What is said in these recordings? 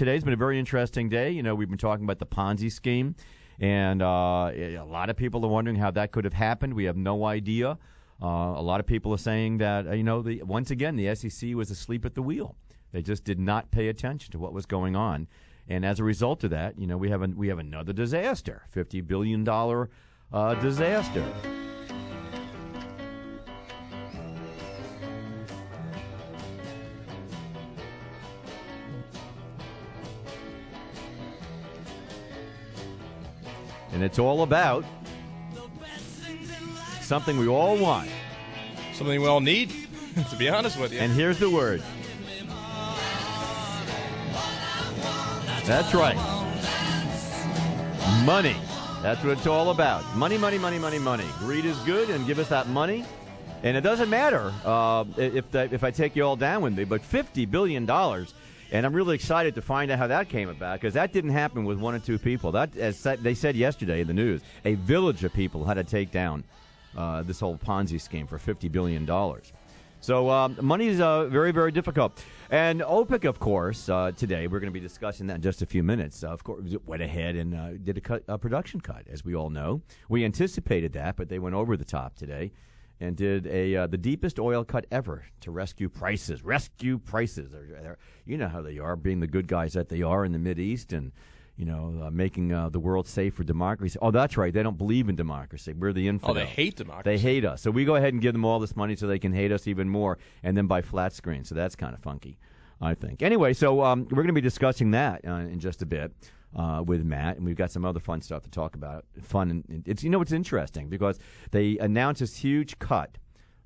today's been a very interesting day. You know, we've been talking about the Ponzi scheme, and a lot of people are wondering how that could have happened. We have no idea. A lot of people are saying that, you know, once again, the SEC was asleep at the wheel. They just did not pay attention to what was going on. And as a result of that, you know, we have another disaster, $50 billion disaster. And it's all about something we all want. Something we all need, to be honest with you. And here's the word. That's right. Money. That's what it's all about. Money, money, money, money, money. Greed is good, and give us that money. And it doesn't matter if I take you all down with me, but $50 billion. And I'm really excited to find out how that came about, because that didn't happen with one or two people. That, as they said yesterday in the news, a village of people had to take down this whole Ponzi scheme for $50 billion. So money is very, very difficult. And OPEC, of course, today, we're going to be discussing that in just a few minutes. Of course, went ahead and did a production cut, as we all know. We anticipated that, but they went over the top today and did the deepest oil cut ever to rescue prices. Rescue prices. You know how they are, being the good guys that they are in the Mideast and, you know, making the world safe for democracy. Oh, that's right. They don't believe in democracy. We're the infidel. Oh, they hate democracy. They hate us. So we go ahead and give them all this money so they can hate us even more and then buy flat screens. So that's kind of funky, I think. Anyway, so we're going to be discussing that in just a bit with Matt, and we've got some other fun stuff to talk about. Fun, and it's, you know, it's interesting because they announced this huge cut,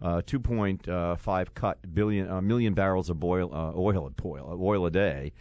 2.5 cut million barrels of oil a day,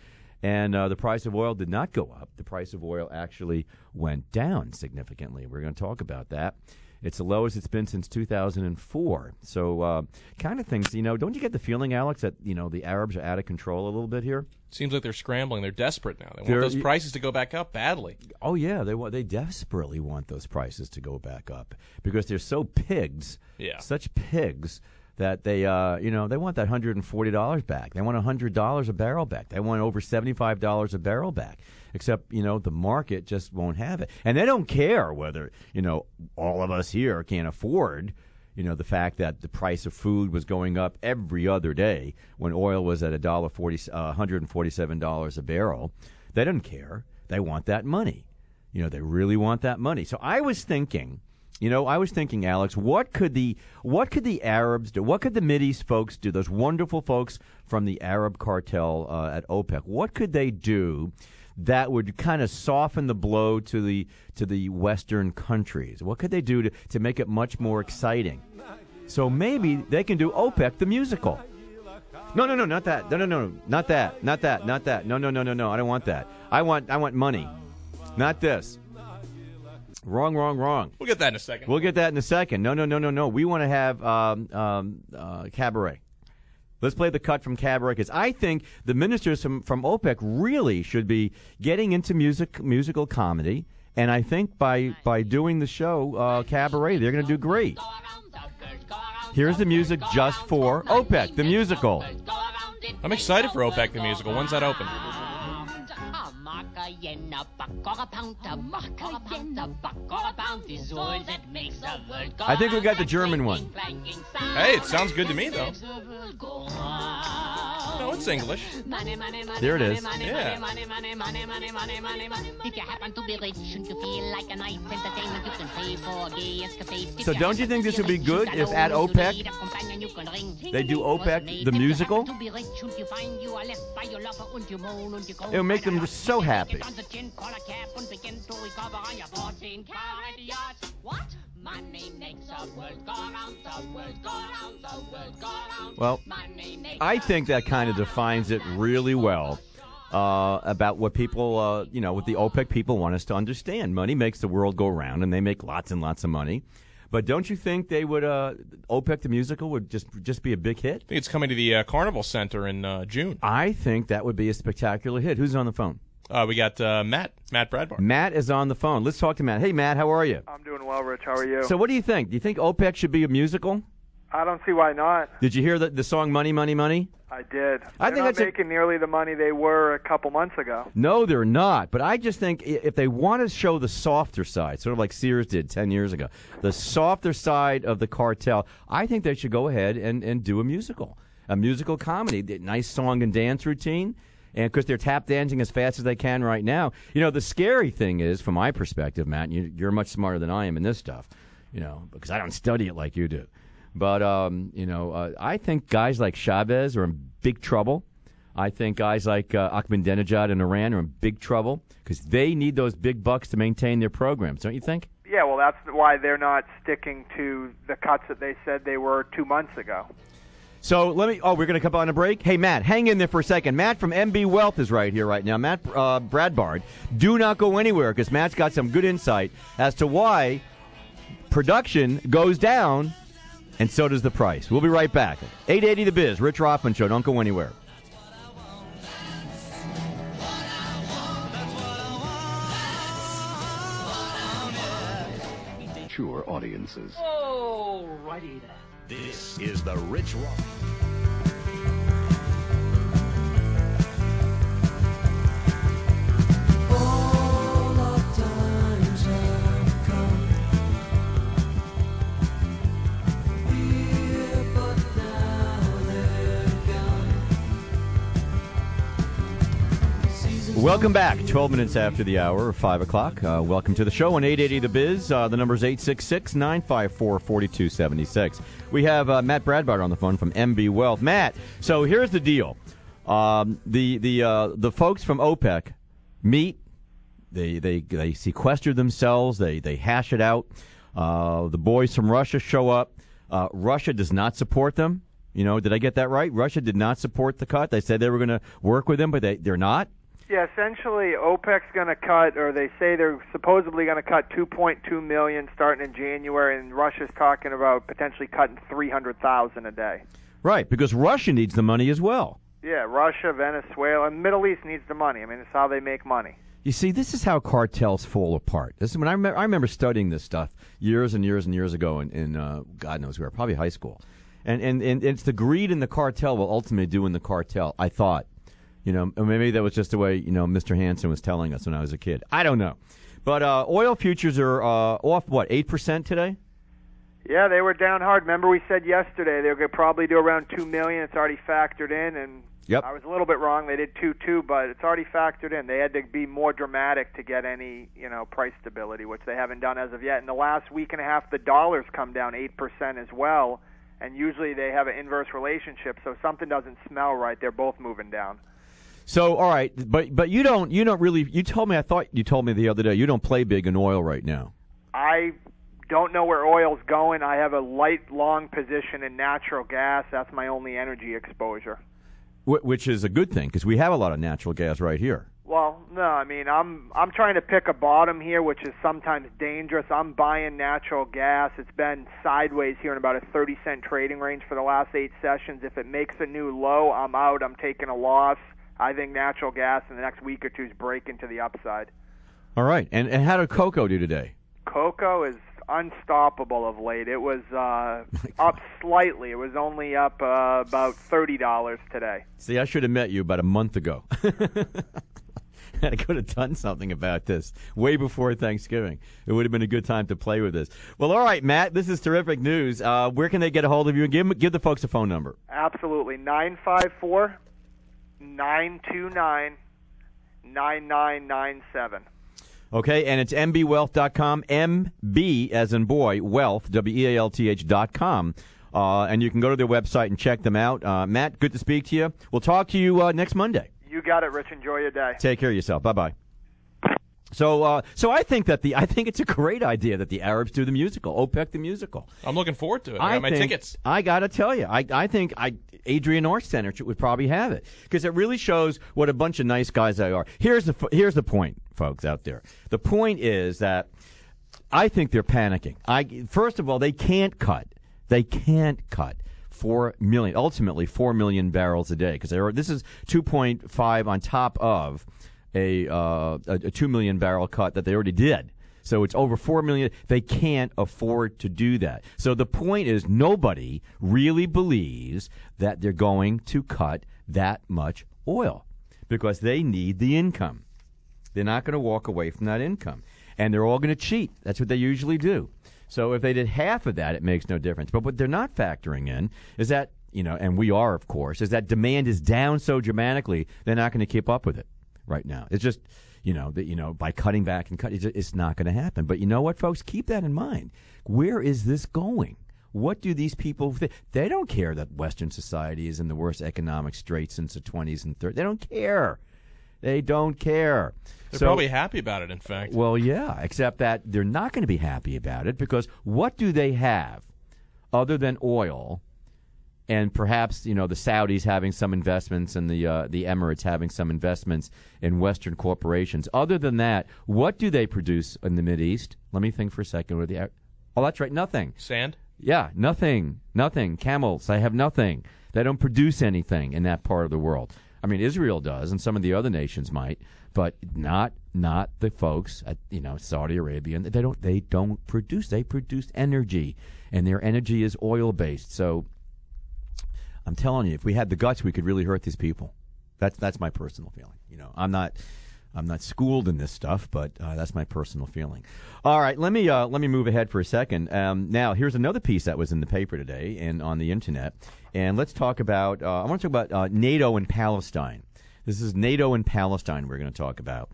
and the price of oil did not go up. The price of oil actually went down significantly. We're going to talk about that. It's the lowest it's been since 2004. So kind of things, you know, don't you get the feeling, Alex, that, you know, the Arabs are out of control a little bit here? Seems like they're scrambling. They're desperate now. They want those prices to go back up badly. Oh, yeah. They desperately want those prices to go back up because they're so pigs, such pigs, that they, you know, they want that $140 back. They want $100 a barrel back. They want over $75 a barrel back. Except, you know, the market just won't have it. And they don't care whether, you know, all of us here can't afford, you know, the fact that the price of food was going up every other day when oil was at $147 a barrel. They don't care. They want that money. You know, they really want that money. So I was thinking... You know, I was thinking, Alex, what could the Arabs do? What could the Mideast folks do? Those wonderful folks from the Arab cartel at OPEC. What could they do that would kind of soften the blow to the Western countries? What could they do to make it much more exciting? So maybe they can do OPEC the musical. No, not that. No, not that. No. I don't want that. I want money, not this. Wrong. We'll get that in a second. No. We want to have Cabaret. Let's play the cut from Cabaret, because I think the ministers from OPEC really should be getting into musical comedy, and I think by doing the show Cabaret, they're going to do great. Here's the music just for OPEC, the musical. I'm excited for OPEC, the musical. When's that open? I think we got the German one. Hey, it sounds good to me, though. No, it's English. There it is. Yeah. So don't you think this would be good if at OPEC they do OPEC the musical? It would make them so happy. Well, I think that kind of defines it really well about what people, you know, what the OPEC people want us to understand. Money makes the world go round, and they make lots and lots of money. But don't you think they would, OPEC the musical would just be a big hit? I think it's coming to the Carnival Center in June. I think that would be a spectacular hit. Who's on the phone? We got Matt Bradbard. Matt is on the phone. Let's talk to Matt. Hey, Matt, how are you? I'm doing well, Rich. How are you? So what do you think? Do you think OPEC should be a musical? I don't see why not. Did you hear the song Money, Money, Money? I did. They're not making nearly the money they were a couple months ago. No, they're not. But I just think if they want to show the softer side, sort of like Sears did 10 years ago, the softer side of the cartel, I think they should go ahead and do a musical comedy, nice song and dance routine. And, because they're tap dancing as fast as they can right now. You know, the scary thing is, from my perspective, Matt, and you're much smarter than I am in this stuff, you know, because I don't study it like you do. But, I think guys like Chavez are in big trouble. I think guys like Ahmadinejad in Iran are in big trouble because they need those big bucks to maintain their programs, don't you think? Yeah, well, that's why they're not sticking to the cuts that they said they were 2 months ago. So we're going to come on a break. Hey, Matt, hang in there for a second. Matt from MB Wealth is right here right now. Matt Bradbard. Do not go anywhere because Matt's got some good insight as to why production goes down and so does the price. We'll be right back. 880 The Biz, Rich Rothman Show. Don't go anywhere. Mature audiences. All righty then. This is the Rich Rock. All our times have come. Here, but now they're gone. Welcome back. 12 minutes after the hour, 5 o'clock. Welcome to the show on 880 The Biz. The number is 866-954-4276. We have Matt Bradbard on the phone from MB Wealth. Matt, so here's the deal: the folks from OPEC meet. They sequester themselves. They hash it out. The boys from Russia show up. Russia does not support them. You know, did I get that right? Russia did not support the cut. They said they were going to work with them, but they're not. Yeah, essentially, OPEC's going to cut, or they say they're supposedly going to cut 2.2 million starting in January, and Russia's talking about potentially cutting 300,000 a day. Right, because Russia needs the money as well. Yeah, Russia, Venezuela, and Middle East needs the money. I mean, it's how they make money. You see, this is how cartels fall apart. This is when I remember studying this stuff years and years and years ago in God knows where, probably high school. And it's the greed in the cartel will ultimately do in the cartel, I thought. You know, maybe that was just the way, you know, Mr. Hansen was telling us when I was a kid. I don't know. But oil futures are off, 8% today? Yeah, they were down hard. Remember we said yesterday they could probably do around 2 million. It's already factored in. And yep. I was a little bit wrong. They did 2.2, but it's already factored in. They had to be more dramatic to get any, you know, price stability, which they haven't done as of yet. In the last week and a half, the dollar's come down 8% as well. And usually they have an inverse relationship, so something doesn't smell right. They're both moving down. So, all right, but you don't really, I thought you told me the other day, you don't play big in oil right now. I don't know where oil's going. I have a light long position in natural gas. That's my only energy exposure. Which is a good thing because we have a lot of natural gas right here. Well, no, I mean, I'm trying to pick a bottom here, which is sometimes dangerous. I'm buying natural gas. It's been sideways here in about a 30-cent trading range for the last 8 sessions. If it makes a new low, I'm out. I'm taking a loss. I think natural gas in the next week or two is breaking to the upside. All right. And how did cocoa do today? Cocoa is unstoppable of late. It was up slightly. It was only up about $30 today. See, I should have met you about a month ago. I could have done something about this way before Thanksgiving. It would have been a good time to play with this. Well, all right, Matt, this is terrific news. Where can they get a hold of you? And give the folks a phone number. Absolutely. 954- 929-9997. Okay, and it's mbwealth.com, MB as in boy, wealth, WEALTH.com. And you can go to their website and check them out. Matt, good to speak to you. We'll talk to you next Monday. You got it, Rich. Enjoy your day. Take care of yourself. Bye-bye. So I think that I think it's a great idea that the Arabs do the musical, OPEC the musical. I'm looking forward to it. I got my tickets. I got to tell you, I think Adrienne Arsht Center would probably have it because it really shows what a bunch of nice guys they are. Here's the point, folks out there. The point is that I think they're panicking. First of all, they can't cut. 4 million, ultimately 4 million barrels a day because this is 2.5 on top of a 2 million barrel cut that they already did. So it's over 4 million. They can't afford to do that. So the point is nobody really believes that they're going to cut that much oil because they need the income. They're not going to walk away from that income. And they're all going to cheat. That's what they usually do. So if they did half of that, it makes no difference. But what they're not factoring in is that, you know, and we are, of course, is that demand is down so dramatically, they're not going to keep up with it right now. It's just, you know, that, you know, by cutting back and cutting, it's not going to happen. But you know what, folks? Keep that in mind. Where is this going? What do these people think? They don't care that Western society is in the worst economic strait since the 20s and 30s. They don't care. They don't care. They're probably happy about it, in fact. Well, yeah, except that they're not going to be happy about it because what do they have other than oil and perhaps, you know, the Saudis having some investments and the Emirates having some investments in Western corporations? Other than that, what do they produce in the Mideast? Let me think for a second. Oh, that's right, nothing. Sand? Yeah, nothing, nothing. Camels, they have nothing. They don't produce anything in that part of the world. I mean, Israel does, and some of the other nations might, but not the folks at, you know, Saudi Arabia. They don't produce. They produce energy, and their energy is oil based. So, I'm telling you, if we had the guts, we could really hurt these people. That's my personal feeling. You know, I'm not schooled in this stuff, but that's my personal feeling. All right, let me move ahead for a second. Now, here's another piece that was in the paper today and on the internet, and let's talk about. I want to talk about NATO and Palestine. This is NATO and Palestine we're going to talk about.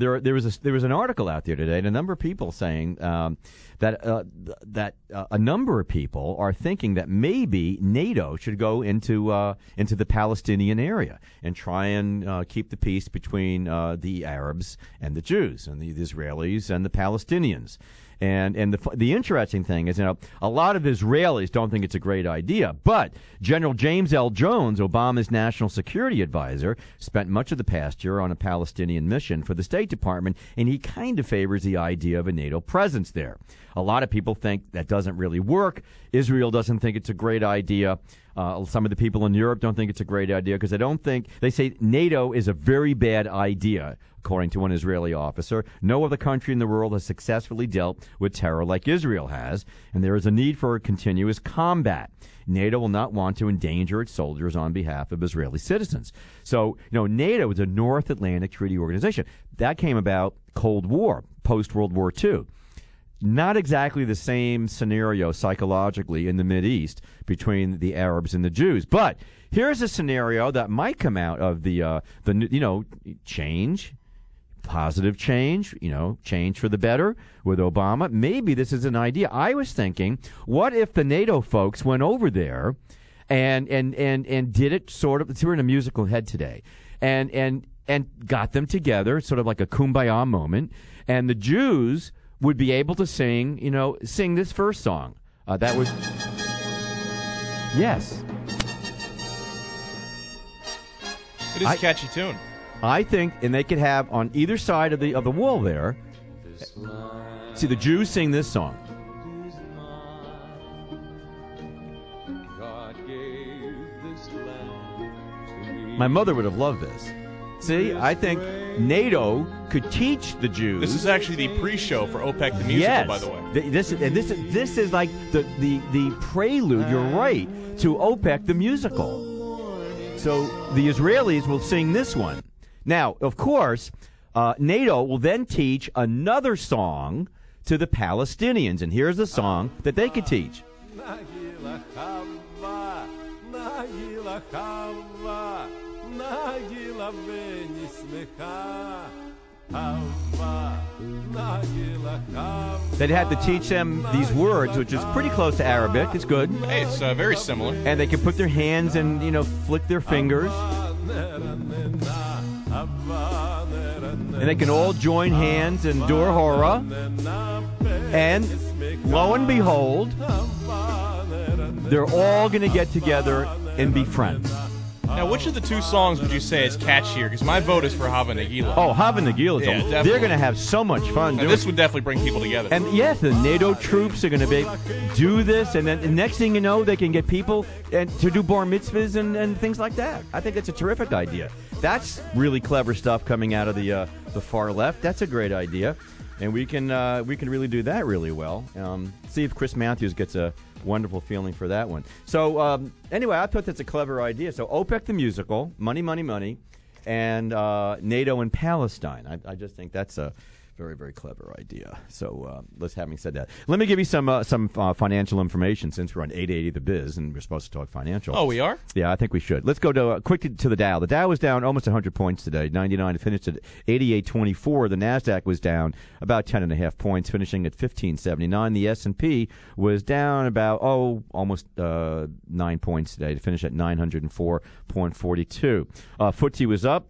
There was an article out there today, and a number of people saying that a number of people are thinking that maybe NATO should go into the Palestinian area and try and keep the peace between the Arabs and the Jews and the Israelis and the Palestinians. And the interesting thing is, you know, a lot of Israelis don't think it's a great idea, but General James L. Jones, Obama's national security advisor, spent much of the past year on a Palestinian mission for the State Department, and he kind of favors the idea of a NATO presence there. A lot of people think that doesn't really work. Israel doesn't think it's a great idea. Some of the people in Europe don't think it's a great idea because they say NATO is a very bad idea, according to one Israeli officer. No other country in the world has successfully dealt with terror like Israel has, and there is a need for continuous combat. NATO will not want to endanger its soldiers on behalf of Israeli citizens. So, you know, NATO is a North Atlantic Treaty Organization. That came about Cold War, post-World War II. Not exactly the same scenario psychologically in the Mideast between the Arabs and the Jews. But here's a scenario that might come out of the change, positive change, you know, change for the better with Obama. Maybe this is an idea. I was thinking, what if the NATO folks went over there and did it sort of, we're in a musical head today, and got them together, sort of like a kumbaya moment, and the Jews would be able to sing, you know, sing this first song. That was... Yes. It is a catchy tune. I think, and they could have on either side of the wall there, see the Jews sing this song. My mother would have loved this. See, I think NATO could teach the Jews. This is actually the pre-show for OPEC the Musical, yes, by the way. This is like the prelude, you're right, to OPEC the Musical. So the Israelis will sing this one. Now, of course, NATO will then teach another song to the Palestinians, and here's the song that they could teach. They'd have to teach them these words, which is pretty close to Arabic. It's good. Hey, it's very similar. And they could put their hands and, you know, flick their fingers. And they can all join hands and do Hora. And lo and behold, they're all going to get together and be friends. Now, which of the two songs would you say is catchier? Because my vote is for Hava Nagila. Oh, Hava Nagila. Yeah, they're going to have so much fun doing this. Would definitely bring people together. And yes, the NATO troops are going to do this, and then the next thing you know, they can get people to do bar mitzvahs and things like that. I think it's a terrific idea. That's really clever stuff coming out of the far left. That's a great idea. And we can really do that really well. See if Chris Matthews gets a wonderful feeling for that one. So anyway, I thought that's a clever idea. So OPEC the musical, money, money, money, and NATO and Palestine. I just think that's a very, very clever idea. So having said that, let me give you some financial information since we're on 880 The Biz and we're supposed to talk financial. Oh, we are? Yeah, I think we should. Let's go quickly to the Dow. The Dow was down almost 100 points today, 99. It finished at 88.24. The Nasdaq was down about 10.5 points, finishing at 15.79. The S&P was down about, almost 9 points today to finish at 904.42. FTSE was up.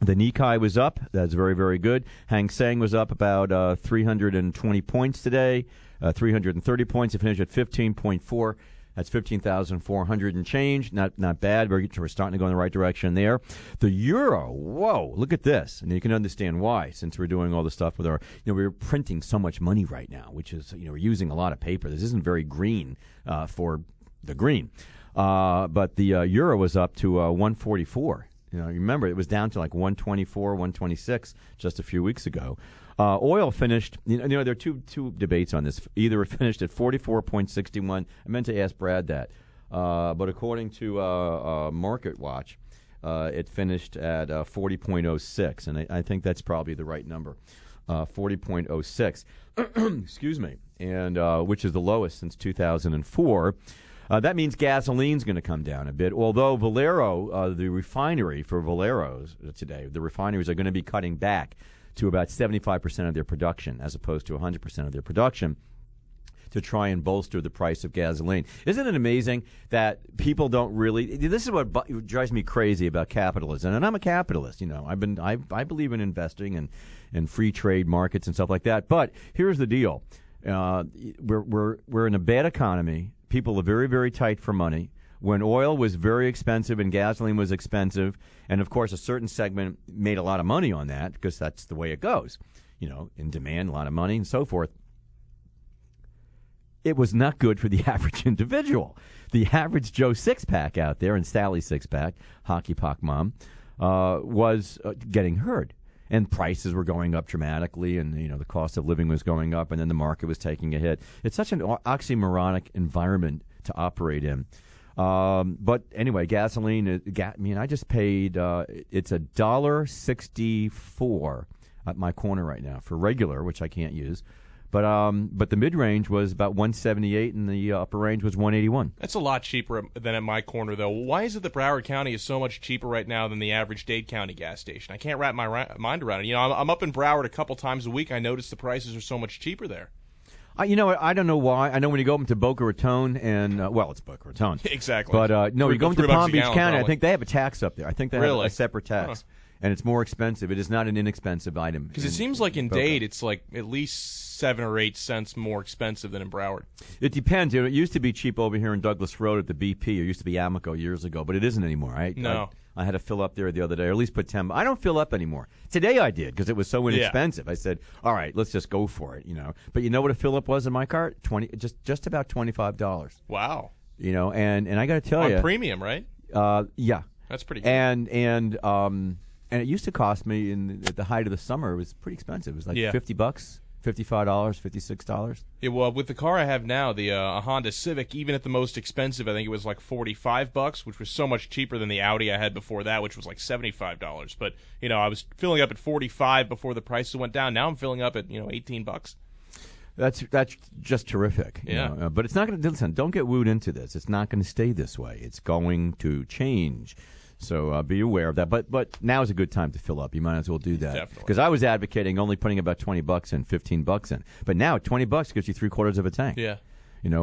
The Nikkei was up. That's very, very good. Hang Seng was up about 320 points today, 330 points. It finished at 15.4. That's 15,400 and change. Not bad. We're starting to go in the right direction there. The euro, whoa, look at this. And you can understand why, since we're doing all the stuff with our, we're printing so much money right now, which is, we're using a lot of paper. This isn't very green for the green. But the euro was up to 144. Remember, it was down to like 124, 126 just a few weeks ago. Oil finished, there are two debates on this. Either it finished at 44.61. I meant to ask Brad that. But according to Market Watch, it finished at 40.06. And I think that's probably the right number, 40.06. Excuse me. And which is the lowest since 2004. That means gasoline's going to come down a bit, although Valero, the refinery for Valero's today, the refineries are going to be cutting back to about 75% of their production as opposed to 100% of their production to try and bolster the price of gasoline. Isn't it amazing that people don't really – this is what drives me crazy about capitalism, and I'm a capitalist. I believe in investing and free trade markets and stuff like that, but here's the deal. We're in a bad economy. People are very, very tight for money. When oil was very expensive and gasoline was expensive, and of course a certain segment made a lot of money on that because that's the way it goes, in demand, a lot of money and so forth. It was not good for the average individual. The average Joe six-pack out there and Sally six-pack, hockey puck mom, was getting hurt. And prices were going up dramatically, and the cost of living was going up, and then the market was taking a hit. It's such an oxymoronic environment to operate in. But anyway, gasoline. I just paid. It's $1.64 at my corner right now for regular, which I can't use. But the mid range was about 178, and the upper range was 181. That's a lot cheaper than at my corner, though. Why is it that Broward County is so much cheaper right now than the average Dade County gas station? I can't wrap my mind around it. I'm up in Broward a couple times a week. I notice the prices are so much cheaper there. I don't know why. I know when you go up to Boca Raton and, it's Boca Raton. Exactly. But, you go up to Palm Beach County, I think they have a tax up there. I think they have a separate tax. Huh. And it's more expensive. It is not an inexpensive item. Because it seems like in Dade, it's like at least 7 or 8 cents more expensive than in Broward. It depends. It used to be cheap over here in Douglas Road at the BP. It used to be Amoco years ago, but it isn't anymore. I had to fill up there the other day, or at least put $10. I don't fill up anymore. Today I did because it was so inexpensive. Yeah. I said, all right, let's just go for it. But you know what a fill up was in my cart? Just about $25. Wow. And I got to tell you, premium, right? Yeah, that's pretty good. And it used to cost me at the height of the summer. It was pretty expensive. It was like $50, $55, $56. Yeah, well, with the car I have now, the Honda Civic, even at the most expensive, I think it was like $45, which was so much cheaper than the Audi I had before that, which was like $75. But I was filling up at $45 before the prices went down. Now I'm filling up at $18. That's just terrific. Yeah. But it's not going to listen. Don't get wooed into this. It's not going to stay this way. It's going to change. So be aware of that. But now is a good time to fill up. You might as well do that. Because I was advocating only putting about $20 in, $15 in. But now $20 gives you 3/4 of a tank. Yeah.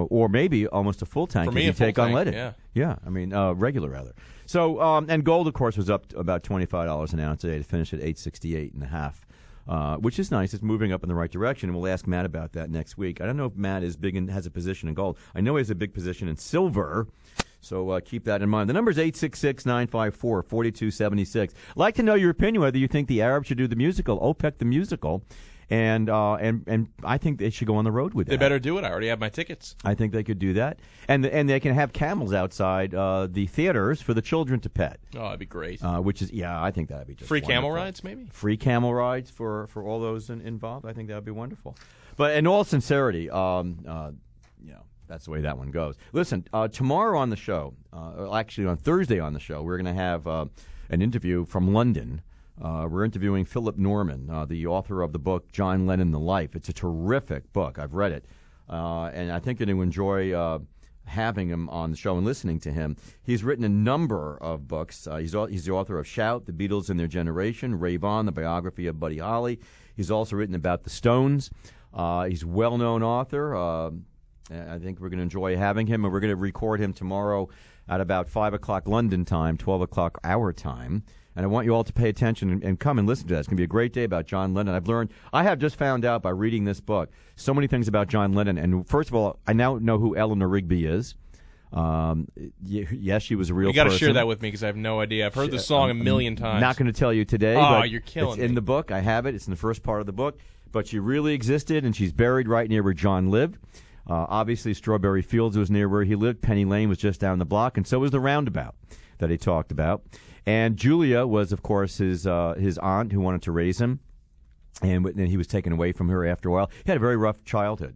Or maybe almost a full tank if you take unleaded. Yeah. Yeah. I mean, regular rather. So and gold, of course, was up about $25 an ounce today to finish at 868.5, which is nice. It's moving up in the right direction. And we'll ask Matt about that next week. I don't know if Matt is big and has a position in gold. I know he has a big position in silver. So keep that in mind. The number is 866-954-4276. I'd like to know your opinion, whether you think the Arabs should do the musical, OPEC the musical, And I think they should go on the road with that. They better do it. I already have my tickets. I think they could do that. And they can have camels outside the theaters for the children to pet. Oh, that'd be great. Which is, yeah, I think that'd be just free wonderful. Camel rides, maybe? Free camel rides for all those involved. I think that'd be wonderful. But in all sincerity, you know, that's the way that one goes. Listen, tomorrow on the show, actually on Thursday on the show, we're going to have an interview from London. We're interviewing Philip Norman, the author of the book John Lennon, The Life. It's a terrific book. I've read it. And I think you're going to enjoy having him on the show and listening to him. He's written a number of books. He's the author of Shout, The Beatles and Their Generation, Rave On, the biography of Buddy Holly. He's also written about the Stones. He's a well-known author. I think we're going to enjoy having him, and we're going to record him tomorrow at about 5 o'clock London time, 12 o'clock our time. And I want you all to pay attention and come and listen to that. It's going to be a great day about John Lennon. I have just found out by reading this book so many things about John Lennon. And first of all, I now know who Eleanor Rigby is. Yes, she was a real person. You got to share that with me because I have no idea. I've heard the song a million times. I'm not going to tell you today. Oh, you're killing me. It's in the book. I have it. It's in the first part of the book. But she really existed, and she's buried right near where John lived. Obviously, Strawberry Fields was near where he lived. Penny Lane was just down the block, and so was the roundabout that he talked about. And Julia was, of course, his aunt who wanted to raise him, and then he was taken away from her after a while. He had a very rough childhood.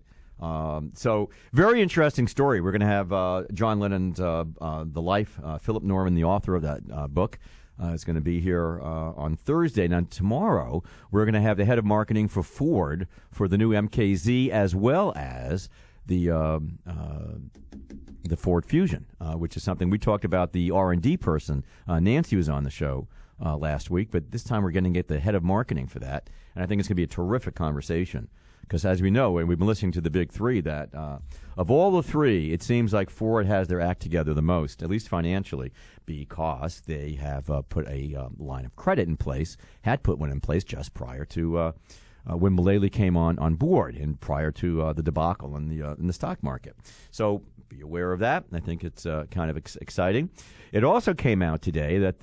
So very interesting story. We're going to have John Lennon's The Life. Philip Norman, the author of that book, is going to be here on Thursday. Now, tomorrow, we're going to have the head of marketing for Ford for the new MKZ as well as the Ford Fusion, which is something we talked about. The R&D person, Nancy, was on the show last week, but this time we're going to get the head of marketing for that, and I think it's going to be a terrific conversation because, as we know, and we've been listening to the big three, that of all the three, it seems like Ford has their act together the most, at least financially, because they have put a line of credit in place, had put one in place just prior to when Mullally came on board and prior to the debacle in the stock market. So be aware of that. I think it's kind of exciting. It also came out today that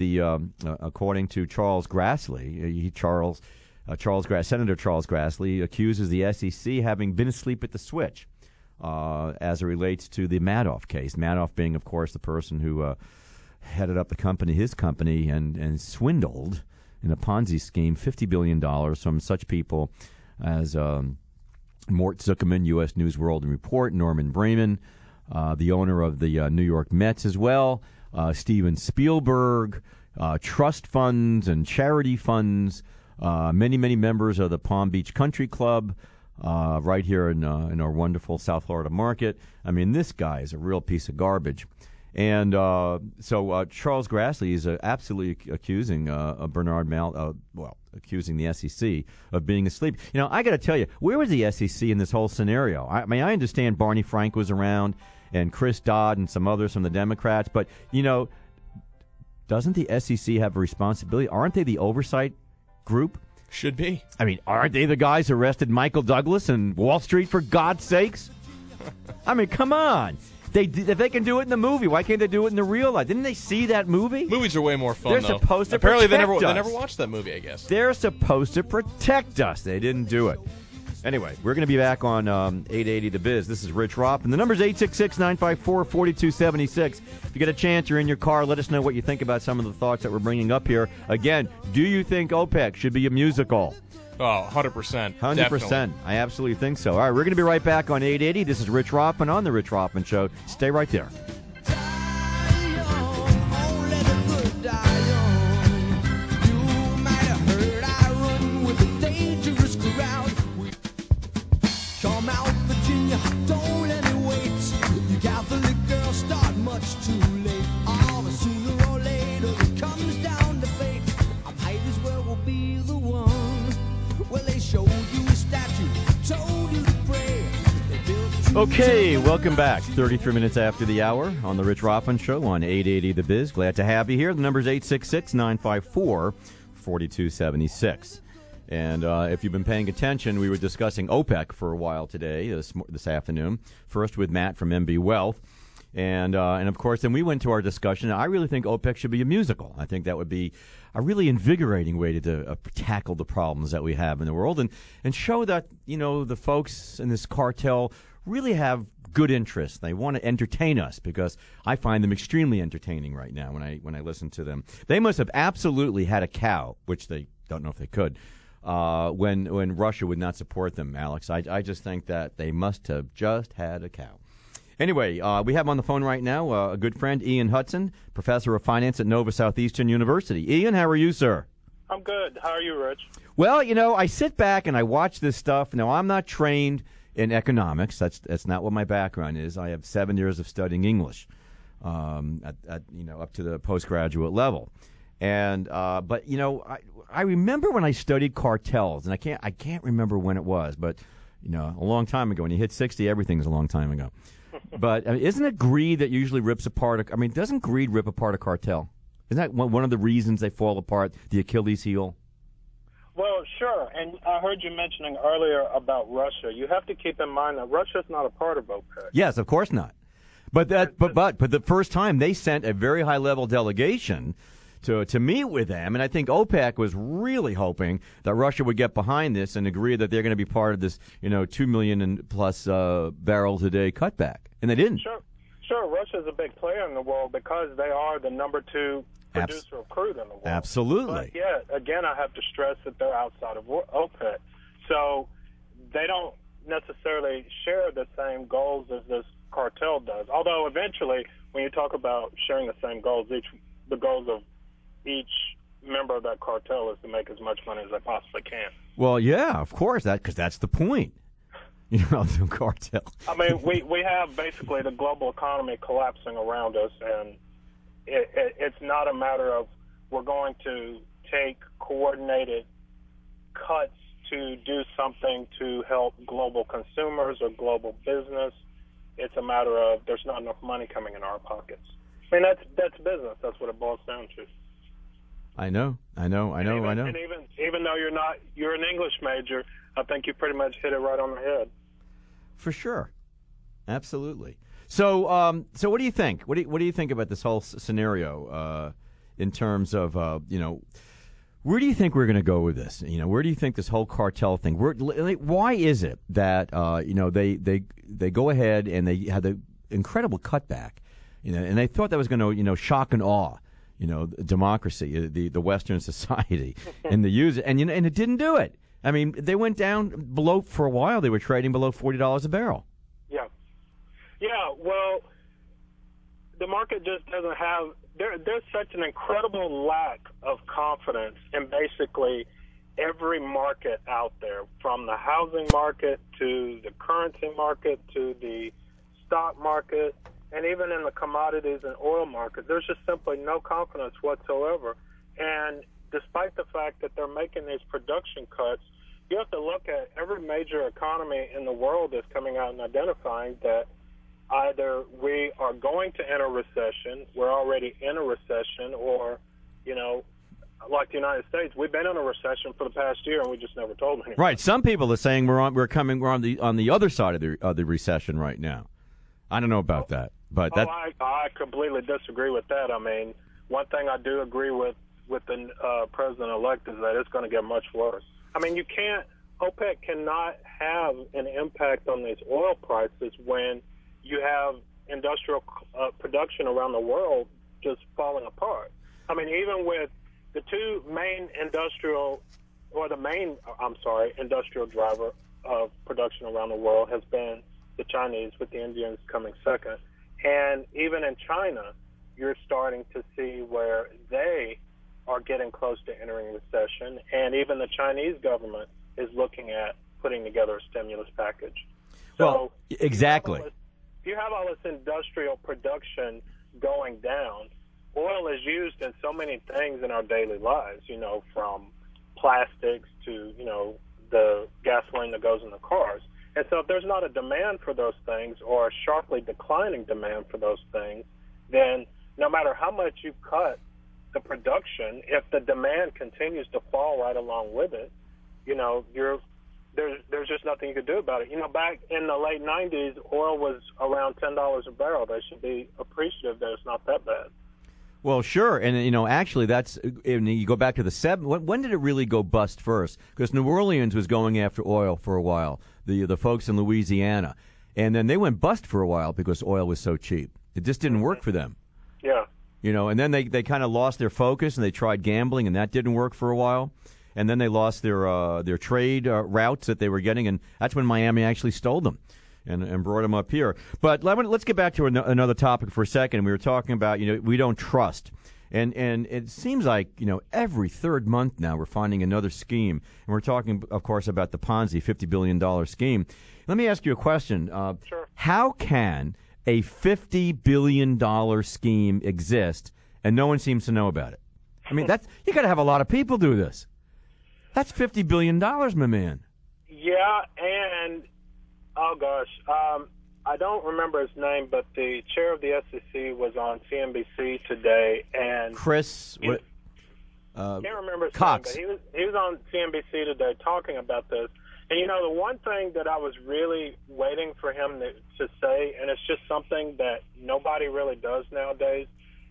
according to Charles Grassley, Senator Charles Grassley accuses the SEC having been asleep at the switch as it relates to the Madoff case. Madoff being, of course, the person who headed up the company, his company, and swindled in a Ponzi scheme, $50 billion from such people as Mort Zuckerman, U.S. News, World & Report, Norman Braman, the owner of the New York Mets as well, Steven Spielberg, trust funds and charity funds, many, many members of the Palm Beach Country Club right here in our wonderful South Florida market. I mean, this guy is a real piece of garbage. And so Charles Grassley is absolutely accusing Bernard Madoff, accusing the SEC of being asleep. You know, I got to tell you, where was the SEC in this whole scenario? I mean, I understand Barney Frank was around and Chris Dodd and some others from the Democrats, but, you know, doesn't the SEC have a responsibility? Aren't they the oversight group? Should be. I mean, aren't they the guys who arrested Michael Douglas and Wall Street, for God's sakes? I mean, come on. If they can do it in the movie, why can't they do it in the real life? Didn't they see that movie? Movies are way more fun, though. They're supposed to protect us. Apparently, they never watched that movie, I guess. They're supposed to protect us. They didn't do it. Anyway, we're going to be back on 880 The Biz. This is Rich Ropp, and the number's 866-954-4276. If you get a chance, you're in your car, let us know what you think about some of the thoughts that we're bringing up here. Again, do you think OPEC should be a musical? Oh, 100%. 100%. Definitely. I absolutely think so. All right, we're going to be right back on 880. This is Rich Roppman on The Rich Roppman Show. Stay right there. Okay, welcome back. 33 minutes after the hour on The Rich Roppman Show on 880 The Biz. Glad to have you here. The number is 866-954-4276. And if you've been paying attention, we were discussing OPEC for a while today, this afternoon. First with Matt from MB Wealth. And of course, then we went to our discussion. I really think OPEC should be a musical. I think that would be a really invigorating way to tackle the problems that we have in the world, and show that, you know, the folks in this cartel really have good interest. They want to entertain us, because I find them extremely entertaining right now when I listen to them. They must have absolutely had a cow, which they don't know if they could, when Russia would not support them, Alex. I just think that they must have just had a cow. Anyway, we have on the phone right now a good friend, Ian Hudson, professor of finance at Nova Southeastern University. Ian, how are you, sir? I'm good. How are you, Rich? Well, you know, I sit back and I watch this stuff. Now, I'm not trained in economics. That's not what my background is. I have 7 years of studying English, up to the postgraduate level. And but you know, I remember when I studied cartels, and I can't remember when it was, but you know, a long time ago. When you hit 60, everything's a long time ago. But I mean, isn't it greed that usually rips apart? Doesn't greed rip apart a cartel? Isn't that one of the reasons they fall apart, the Achilles heel? Well, sure. And I heard you mentioning earlier about Russia. You have to keep in mind that Russia's not a part of OPEC. Yes, of course not. But the first time they sent a very high level delegation to meet with them, and I think OPEC was really hoping that Russia would get behind this and agree that they're going to be part of this, you know, 2 million and plus barrels a day cutback, and they didn't. Sure. Russia's a big player in the world because they are the number two producer of crude in the world. Absolutely. But yeah. Again, I have to stress that they're outside of OPEC, so they don't necessarily share the same goals as this cartel does. Although eventually, when you talk about sharing the same goals, the goals of each member of that cartel is to make as much money as they possibly can. Well, yeah, of course, because that's the point, you know, the cartel. I mean, we have basically the global economy collapsing around us, and it's not a matter of we're going to take coordinated cuts to do something to help global consumers or global business. It's a matter of there's not enough money coming in our pockets. I mean, that's business. That's what it boils down to. I know. And even though you're an English major, I think you pretty much hit it right on the head. For sure, absolutely. So, so what do you think? What do you think about this whole scenario in terms of where do you think we're going to go with this? You know, where do you think this whole cartel thing? Why is it that they go ahead and they had the incredible cutback? You know, and they thought that was going to, you know, shock and awe, you know, democracy, the Western society, and the user, and you know, and it didn't do it. I mean, they went down below for a while. They were trading below $40 a barrel. Yeah. Well, the market just doesn't have. There's such an incredible lack of confidence in basically every market out there, from the housing market to the currency market to the stock market. And even in the commodities and oil market, there's just simply no confidence whatsoever. And despite the fact that they're making these production cuts, you have to look at every major economy in the world that's coming out and identifying that either we are going to enter recession, we're already in a recession, or, you know, like the United States, we've been in a recession for the past year, and we just never told anyone. Right. Some people are saying we're on the other side of the recession right now. I don't know about that. But I completely disagree with that. I mean, one thing I do agree with the president-elect is that it's going to get much worse. I mean, OPEC cannot have an impact on these oil prices when you have industrial production around the world just falling apart. I mean, even with the two main industrial driver of production around the world has been the Chinese, with the Indians coming second. And even in China, you're starting to see where they are getting close to entering recession, and even the Chinese government is looking at putting together a stimulus package. So well, exactly. If you have all this industrial production going down, oil is used in so many things in our daily lives, you know, from plastics to, you know, the gasoline that goes in the cars. And so if there's not a demand for those things, or a sharply declining demand for those things, then no matter how much you cut the production, if the demand continues to fall right along with it, you know, you're there's just nothing you could do about it. You know, back in the late 90s, oil was around $10 a barrel. They should be appreciative that it's not that bad. Well, sure. And, you know, actually, that's you go back to the 70s. When did it really go bust first? Because New Orleans was going after oil for a while, the folks in Louisiana. And then they went bust for a while because oil was so cheap. It just didn't work for them. Yeah. You know, and then they kind of lost their focus and they tried gambling, and that didn't work for a while. And then they lost their trade routes that they were getting, and that's when Miami actually stole them and brought them up here. But let's get back to another topic for a second. We were talking about, you know, we don't trust. And it seems like, you know, every third month now we're finding another scheme. And we're talking, of course, about the Ponzi $50 billion scheme. Let me ask you a question. Sure. How can a $50 billion scheme exist and no one seems to know about it? I mean, you got to have a lot of people do this. That's $50 billion, my man. Yeah, and, oh, gosh, I don't remember his name, but the chair of the SEC was on CNBC today. And Chris, can't remember his Cox. Name, but he was on CNBC today talking about this. And, you know, the one thing that I was really waiting for him to say, and it's just something that nobody really does nowadays,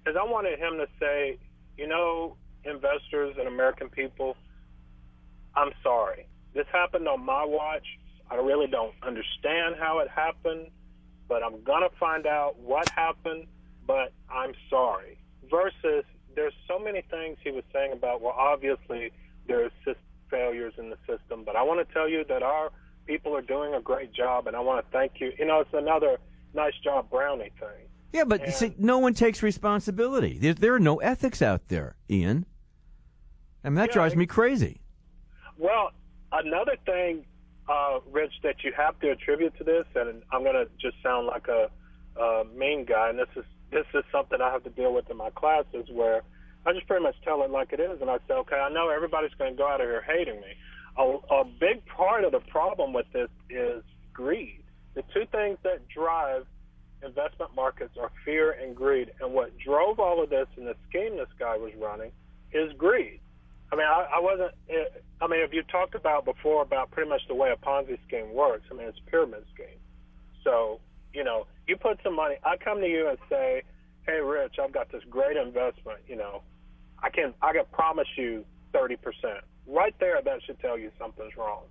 is I wanted him to say, you know, investors and American people, I'm sorry. This happened on my watch. I really don't understand how it happened, but I'm going to find out what happened, but I'm sorry. Versus there's so many things he was saying about, well, obviously there's system failures in the system, but I want to tell you that our people are doing a great job, and I want to thank you. You know, it's another nice job brownie thing. Yeah, but see, no one takes responsibility. There are no ethics out there, Ian. I mean, that drives me crazy. Well, another thing, Rich, that you have to attribute to this, and I'm going to just sound like a mean guy, and this is something I have to deal with in my classes where I just pretty much tell it like it is, and I say, okay, I know everybody's going to go out of here hating me. A big part of the problem with this is greed. The two things that drive investment markets are fear and greed, and what drove all of this in the scheme this guy was running is greed. I mean, if you talked about before about pretty much the way a Ponzi scheme works, I mean, it's a pyramid scheme. So, you know, you put some money, I come to you and say, hey, Rich, I've got this great investment, you know, I can promise you 30%. Right there, that should tell you something's wrong.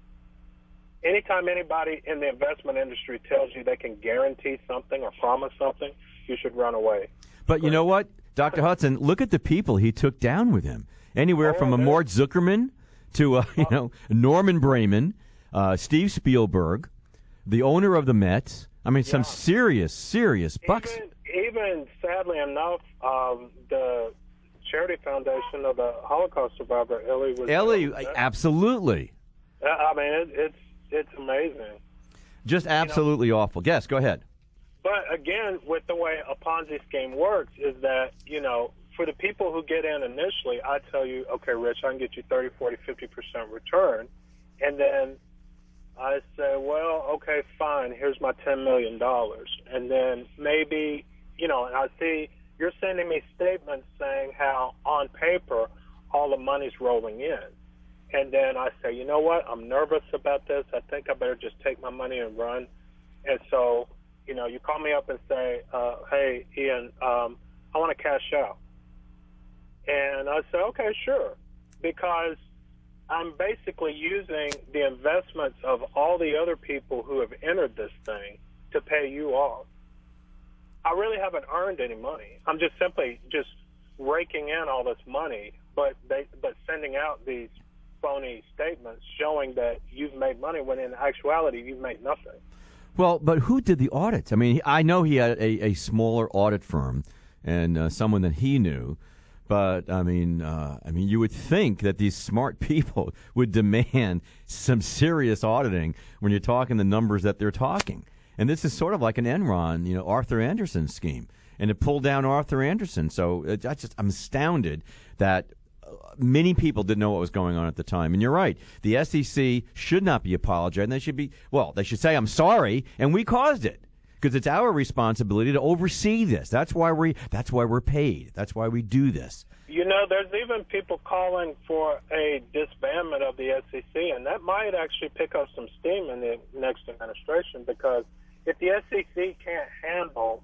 Anytime anybody in the investment industry tells you they can guarantee something or promise something, you should run away. But you know what, Dr. Hudson, look at the people he took down with him. Anywhere from Mort Zuckerman to, Norman Braman, Steve Spielberg, the owner of the Mets. I mean, some serious bucks. Even sadly enough, the charity foundation of the Holocaust survivor, Ellie. Absolutely. I mean, it's amazing. Just absolutely awful. Yes, go ahead. But, again, with the way a Ponzi scheme works is that, you know, for the people who get in initially, I tell you, okay, Rich, I can get you 30, 40, 50% return. And then I say, well, okay, fine, here's my $10 million. And then maybe, you know, and I see you're sending me statements saying how on paper all the money's rolling in. And then I say, you know what, I'm nervous about this. I think I better just take my money and run. And so, you know, you call me up and say, hey, Ian, I want to cash out. And I said, okay, sure, because I'm basically using the investments of all the other people who have entered this thing to pay you off. I really haven't earned any money. I'm just simply just raking in all this money, but sending out these phony statements showing that you've made money when in actuality you've made nothing. Well, but who did the audits? I mean, I know he had a smaller audit firm and someone that he knew. But I mean, you would think that these smart people would demand some serious auditing when you're talking the numbers that they're talking. And this is sort of like an Enron, you know, Arthur Anderson scheme, and it pulled down Arthur Anderson. So I'm astounded that many people didn't know what was going on at the time. And you're right, the SEC should not be apologizing. They should say, "I'm sorry," and we caused it. because it's our responsibility to oversee this. That's why we're paid. That's why we do this. You know, there's even people calling for a disbandment of the SEC, and that might actually pick up some steam in the next administration, because if the SEC can't handle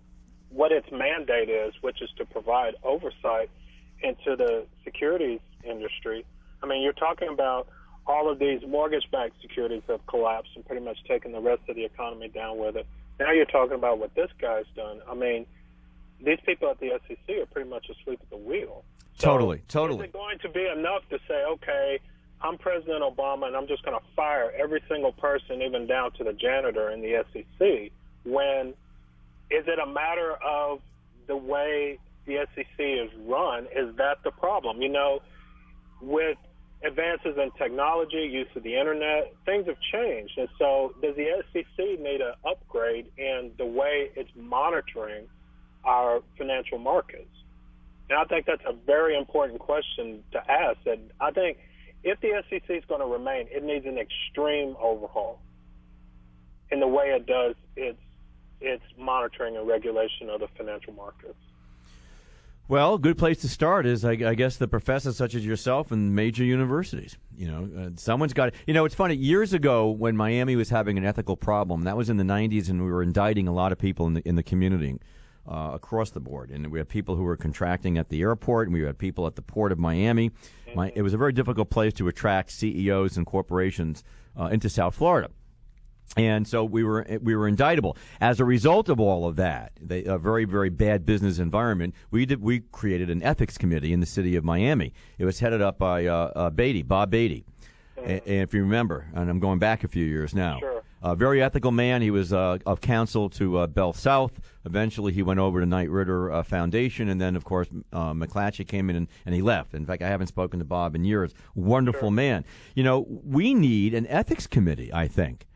what its mandate is, which is to provide oversight into the securities industry, I mean, you're talking about all of these mortgage-backed securities have collapsed and pretty much taken the rest of the economy down with it. Now you're talking about what this guy's done. I mean, these people at the SEC are pretty much asleep at the wheel. So totally. Is it going to be enough to say, okay, I'm President Obama and I'm just going to fire every single person, even down to the janitor in the SEC, when is it a matter of the way the SEC is run? Is that the problem? You know, with advances in technology, use of the internet, things have changed. And so does the SEC need an upgrade in the way it's monitoring our financial markets? And I think that's a very important question to ask. And I think if the SEC is going to remain, it needs an extreme overhaul in the way it does its monitoring and regulation of the financial markets. Well, good place to start is, I guess, the professors such as yourself and major universities. You know, someone's got it. You know, it's funny. Years ago, when Miami was having an ethical problem, that was in the 90s, and we were indicting a lot of people in the community across the board. And we had people who were contracting at the airport, and we had people at the port of Miami. Mm-hmm. It was a very difficult place to attract CEOs and corporations into South Florida. And so we were indictable. As a result of all of that, a very, very bad business environment, we created an ethics committee in the city of Miami. It was headed up by Bob Beatty, if you remember, and I'm going back a few years now. Sure. A very ethical man. He was of counsel to Bell South. Eventually, he went over to Knight Ridder Foundation, and then, of course, McClatchy came in and he left. In fact, I haven't spoken to Bob in years. Wonderful sure. man. You know, we need an ethics committee, I think.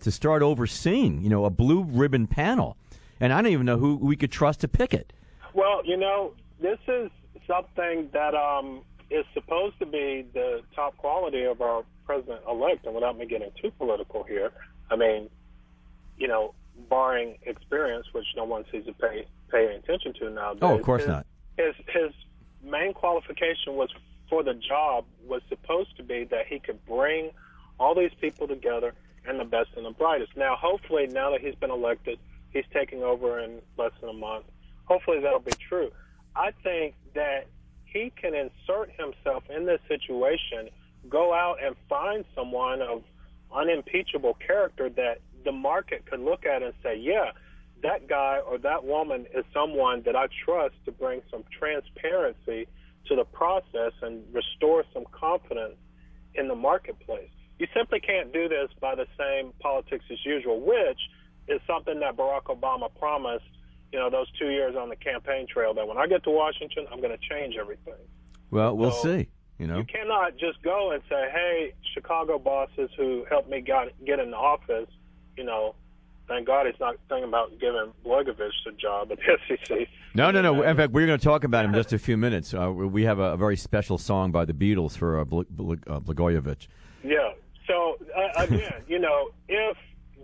To start overseeing, you know, a blue ribbon panel. And I don't even know who we could trust to pick it. Well, you know, this is something that is supposed to be the top quality of our president-elect. And without me getting too political here, I mean, you know, barring experience, which no one seems to pay attention to nowadays. Oh, of course not. His main qualification was for the job was supposed to be that he could bring all these people together and the best and the brightest. Now, hopefully, now that he's been elected, he's taking over in less than a month. Hopefully, that'll be true. I think that he can insert himself in this situation, go out and find someone of unimpeachable character that the market could look at and say, yeah, that guy or that woman is someone that I trust to bring some transparency to the process and restore some confidence in the marketplace. You simply can't do this by the same politics as usual, which is something that Barack Obama promised, you know, those 2 years on the campaign trail, that when I get to Washington, I'm going to change everything. Well, we'll see. You know, you cannot just go and say, hey, Chicago bosses who helped me get in the office, you know, thank God he's not thinking about giving Blagojevich the job at the SEC. No. In fact, we're going to talk about him in just a few minutes. We have a very special song by the Beatles for Blagojevich. Yeah. So, again, you know, if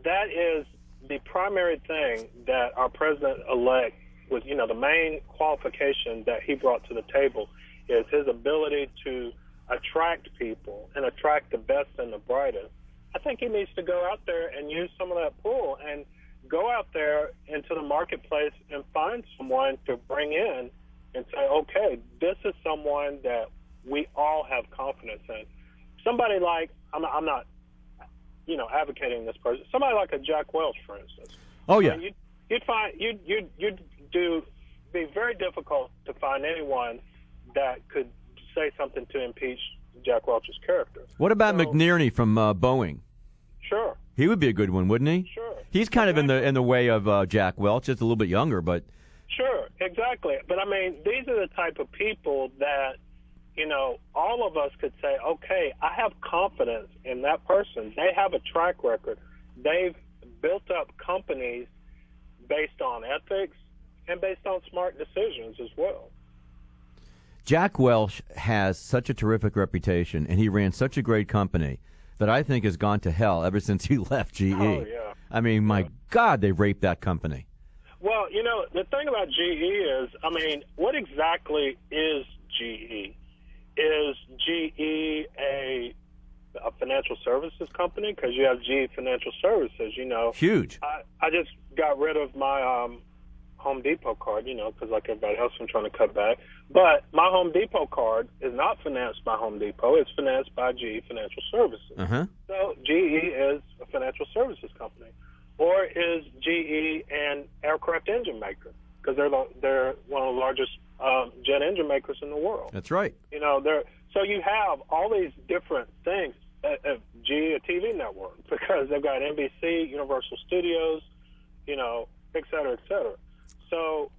that is the primary thing that our president-elect was, you know, the main qualification that he brought to the table is his ability to attract people and attract the best and the brightest, I think he needs to go out there and use some of that pool and go out there into the marketplace and find someone to bring in and say, okay, this is someone that we all have confidence in. Somebody like, I'm not, you know, advocating this person. Somebody like a Jack Welch, for instance. Oh yeah. I mean, it'd be very difficult to find anyone that could say something to impeach Jack Welch's character. What about McNerney from Boeing? Sure. He would be a good one, wouldn't he? Sure. He's kind of in the way of Jack Welch, just a little bit younger, but. Sure, exactly. But I mean, these are the type of people that, you know, all of us could say, okay, I have confidence in that person. They have a track record. They've built up companies based on ethics and based on smart decisions as well. Jack Welch has such a terrific reputation, and he ran such a great company that I think has gone to hell ever since he left GE. Oh, yeah. I mean, my God, they raped that company. Well, you know, the thing about GE is, I mean, what exactly is GE? Is GE a financial services company? Because you have GE Financial Services, you know. Huge. I just got rid of my Home Depot card, you know, because like everybody else, I'm trying to cut back. But my Home Depot card is not financed by Home Depot. It's financed by GE Financial Services. Uh-huh. So GE is a financial services company. Or is GE an aircraft engine maker? Because they're one of the largest jet engine makers in the world. That's right. You know, so you have all these different things. GE, a TV network, because they've got NBC, Universal Studios, you know, et cetera, et cetera. So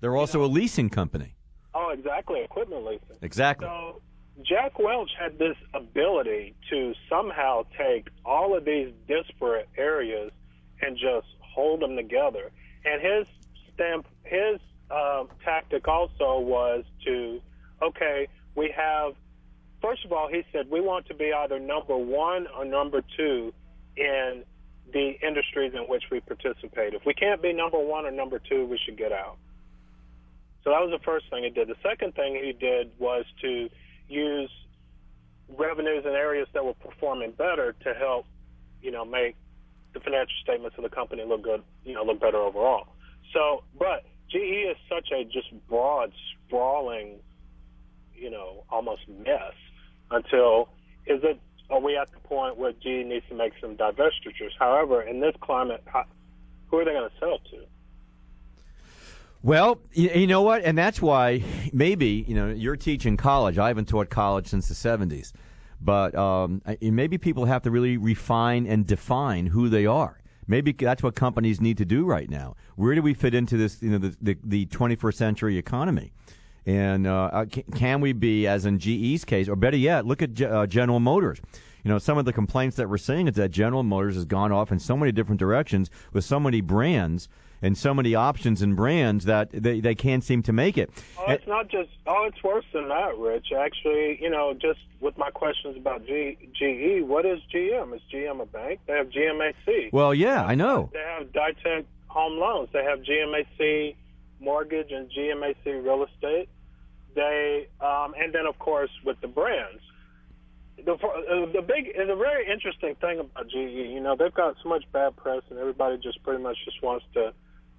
they're also a leasing company. Oh, exactly, equipment leasing. Exactly. So Jack Welch had this ability to somehow take all of these disparate areas and just hold them together. And his tactic also was to, we have, first of all, he said, we want to be either number one or number two in the industries in which we participate. If we can't be number one or number two, we should get out. So that was the first thing he did. The second thing he did was to use revenues in areas that were performing better to help, make the financial statements of the company look good, look better overall. So, but GE is such a just broad, sprawling, almost mess until are we at the point where GE needs to make some divestitures? However, in this climate, who are they going to sell to? Well, you know what? And that's why maybe, you're teaching college. I haven't taught college since the 70s. But maybe people have to really refine and define who they are. Maybe that's what companies need to do right now. Where do we fit into this, the 21st century economy? And can we be, as in GE's case, or better yet, look at General Motors. Some of the complaints that we're seeing is that General Motors has gone off in so many different directions with so many brands and so many options and brands that they can't seem to make it. Oh, it's not just. Oh, it's worse than that, Rich. Actually, just with my questions about GE, what is GM? Is GM a bank? They have GMAC. Well, yeah, I know. They have Ditech Home Loans. They have GMAC Mortgage and GMAC Real Estate. They and then of course with the brands. The very interesting thing about GE, they've got so much bad press, and everybody just pretty much just wants to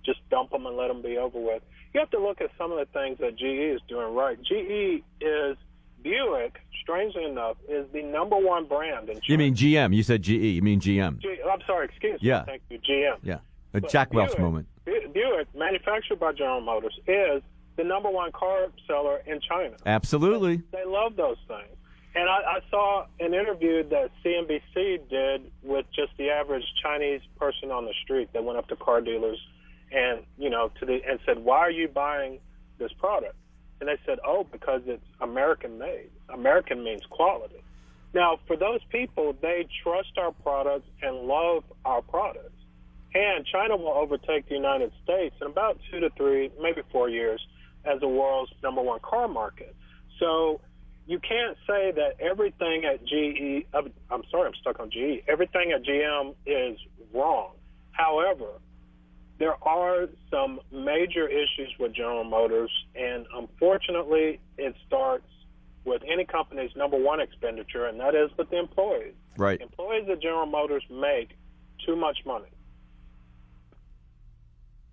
just dump them and let them be over with. You have to look at some of the things that GE is doing right. GE is Buick, strangely enough, is the number one brand in China. You mean GM? You said GE. You mean GM? I'm sorry. Excuse me. Yeah. Thank you. GM. Yeah. A Jack Welch moment. Buick, manufactured by General Motors, is the number one car seller in China. Absolutely. They love those things. And I saw an interview that CNBC did with just the average Chinese person on the street that went up to car dealers and, and said, why are you buying this product? And they said, oh, because it's American made. American means quality. Now, for those people, they trust our products and love our products. And China will overtake the United States in about 2 to 3, maybe 4 years as the world's number one car market. So you can't say that everything at GE, I'm sorry, I'm stuck on GE, everything at GM is wrong. However, there are some major issues with General Motors, and unfortunately it starts with any company's number one expenditure, and that is with the employees. Right. Employees at General Motors make too much money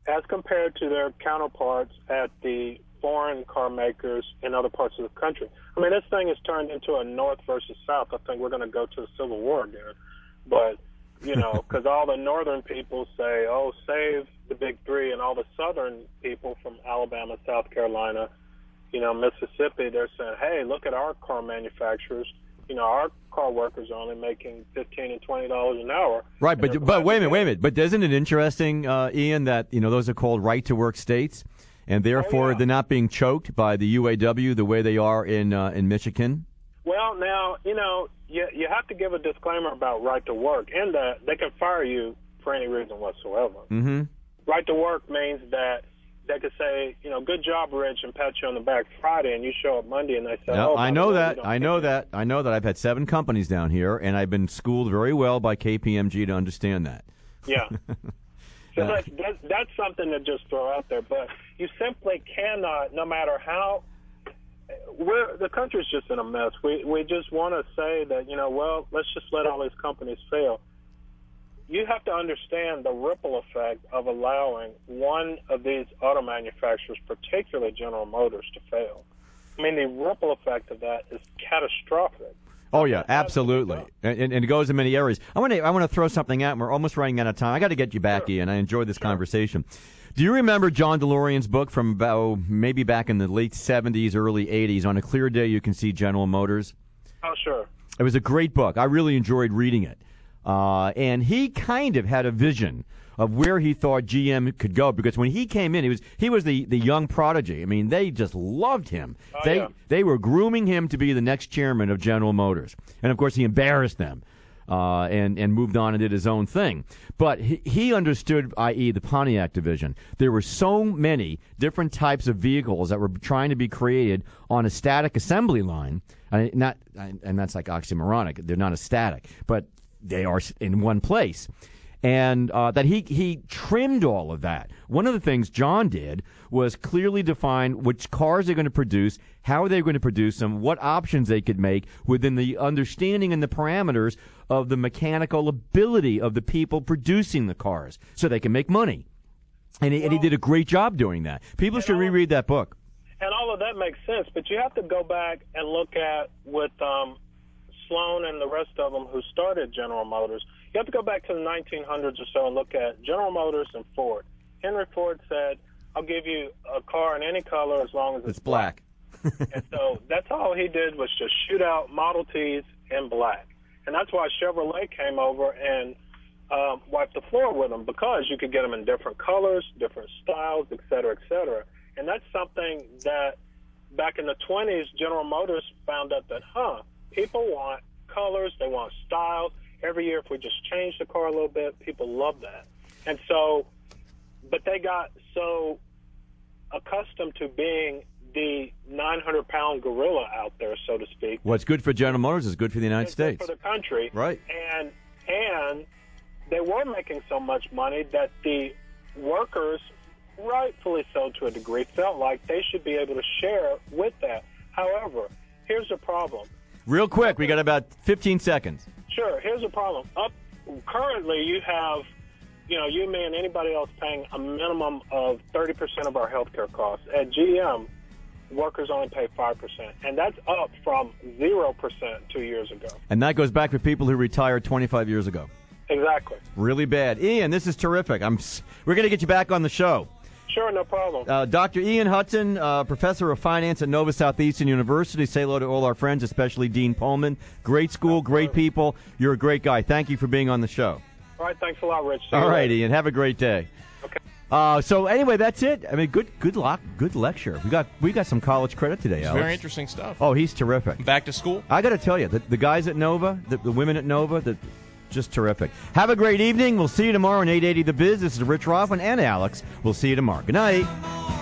as compared to their counterparts at the foreign car makers in other parts of the country. I mean, this thing has turned into a North versus South. I think we're going to go to a civil war again. But, because all the northern people say, oh, save the big three, and all the southern people from Alabama, South Carolina, Mississippi, they're saying, hey, look at our car manufacturers. Our car workers are only making $15 and $20 an hour. Right, but wait a minute. But isn't it interesting, Ian, that, those are called right-to-work states, and therefore they're not being choked by the UAW the way they are in Michigan? Well, now, you have to give a disclaimer about right-to-work, in that they can fire you for any reason whatsoever. Mm-hmm. Right-to-work means that they could say, good job, Rich, and pat you on the back Friday, and you show up Monday, and they say, I know that. I've had 7 companies down here, and I've been schooled very well by KPMG to understand that. Yeah. So that's something to just throw out there. But you simply cannot, no matter how, the country's just in a mess. We just want to say that, you know, well, let's just let all these companies fail. You have to understand the ripple effect of allowing one of these auto manufacturers, particularly General Motors, to fail. I mean, the ripple effect of that is catastrophic. Oh, yeah, absolutely. And it goes in many areas. I want to throw something out, and we're almost running out of time. I got to get you back, Ian. I enjoyed this conversation. Do you remember John DeLorean's book from about maybe back in the late 70s, early 80s, On a Clear Day You Can See General Motors? Oh, sure. It was a great book. I really enjoyed reading it. And he kind of had a vision of where he thought GM could go, because when he came in, he was the young prodigy. I mean, they just loved him. Oh, they were grooming him to be the next chairman of General Motors. And, of course, he embarrassed them and moved on and did his own thing. But he understood, i.e., the Pontiac division. There were so many different types of vehicles that were trying to be created on a static assembly line. And that's like oxymoronic. They're not a static, but they are in one place. And that he trimmed all of that. One of the things John did was clearly define which cars they're going to produce, how they're going to produce them, what options they could make within the understanding and the parameters of the mechanical ability of the people producing the cars so they can make money. And he did a great job doing that. People should reread that book. And all of that makes sense, but you have to go back and look at with Sloan and the rest of them who started General Motors. You have to go back to the 1900s or so and look at General Motors and Ford. Henry Ford said, I'll give you a car in any color as long as it's black. And so that's all he did was just shoot out Model Ts in black. And that's why Chevrolet came over and wiped the floor with them, because you could get them in different colors, different styles, et cetera, et cetera. And that's something that back in the 20s, General Motors found out that, people want colors, they want styles. Every year, if we just change the car a little bit, people love that. And so, but they got so accustomed to being the 900-pound gorilla out there, so to speak. What's good for General Motors is good for the United States. Good for the country. Right. And they were making so much money that the workers, rightfully so to a degree, felt like they should be able to share with that. However, here's the problem. Real quick, we got about 15 seconds. Sure. Here's the problem. Currently, you have, you, me, and anybody else paying a minimum of 30% of our healthcare costs. At GM, workers only pay 5%, and that's up from 0% 2 years ago. And that goes back to people who retired 25 years ago. Exactly. Really bad. Ian, this is terrific. We're going to get you back on the show. Sure, no problem. Dr. Ian Hudson, professor of finance at Nova Southeastern University. Say hello to all our friends, especially Dean Pullman. Great school, great people. You're a great guy. Thank you for being on the show. All right, thanks a lot, Rich. All right, Ian, have a great day. Okay. So anyway, that's it. I mean, good luck, good lecture. We got some college credit today, Alex. Very interesting stuff. Oh, he's terrific. Back to school. I got to tell you, the guys at Nova, the women at Nova, just terrific. Have a great evening. We'll see you tomorrow on 880 The Biz. This is Rich Roffman and Alex. We'll see you tomorrow. Good night.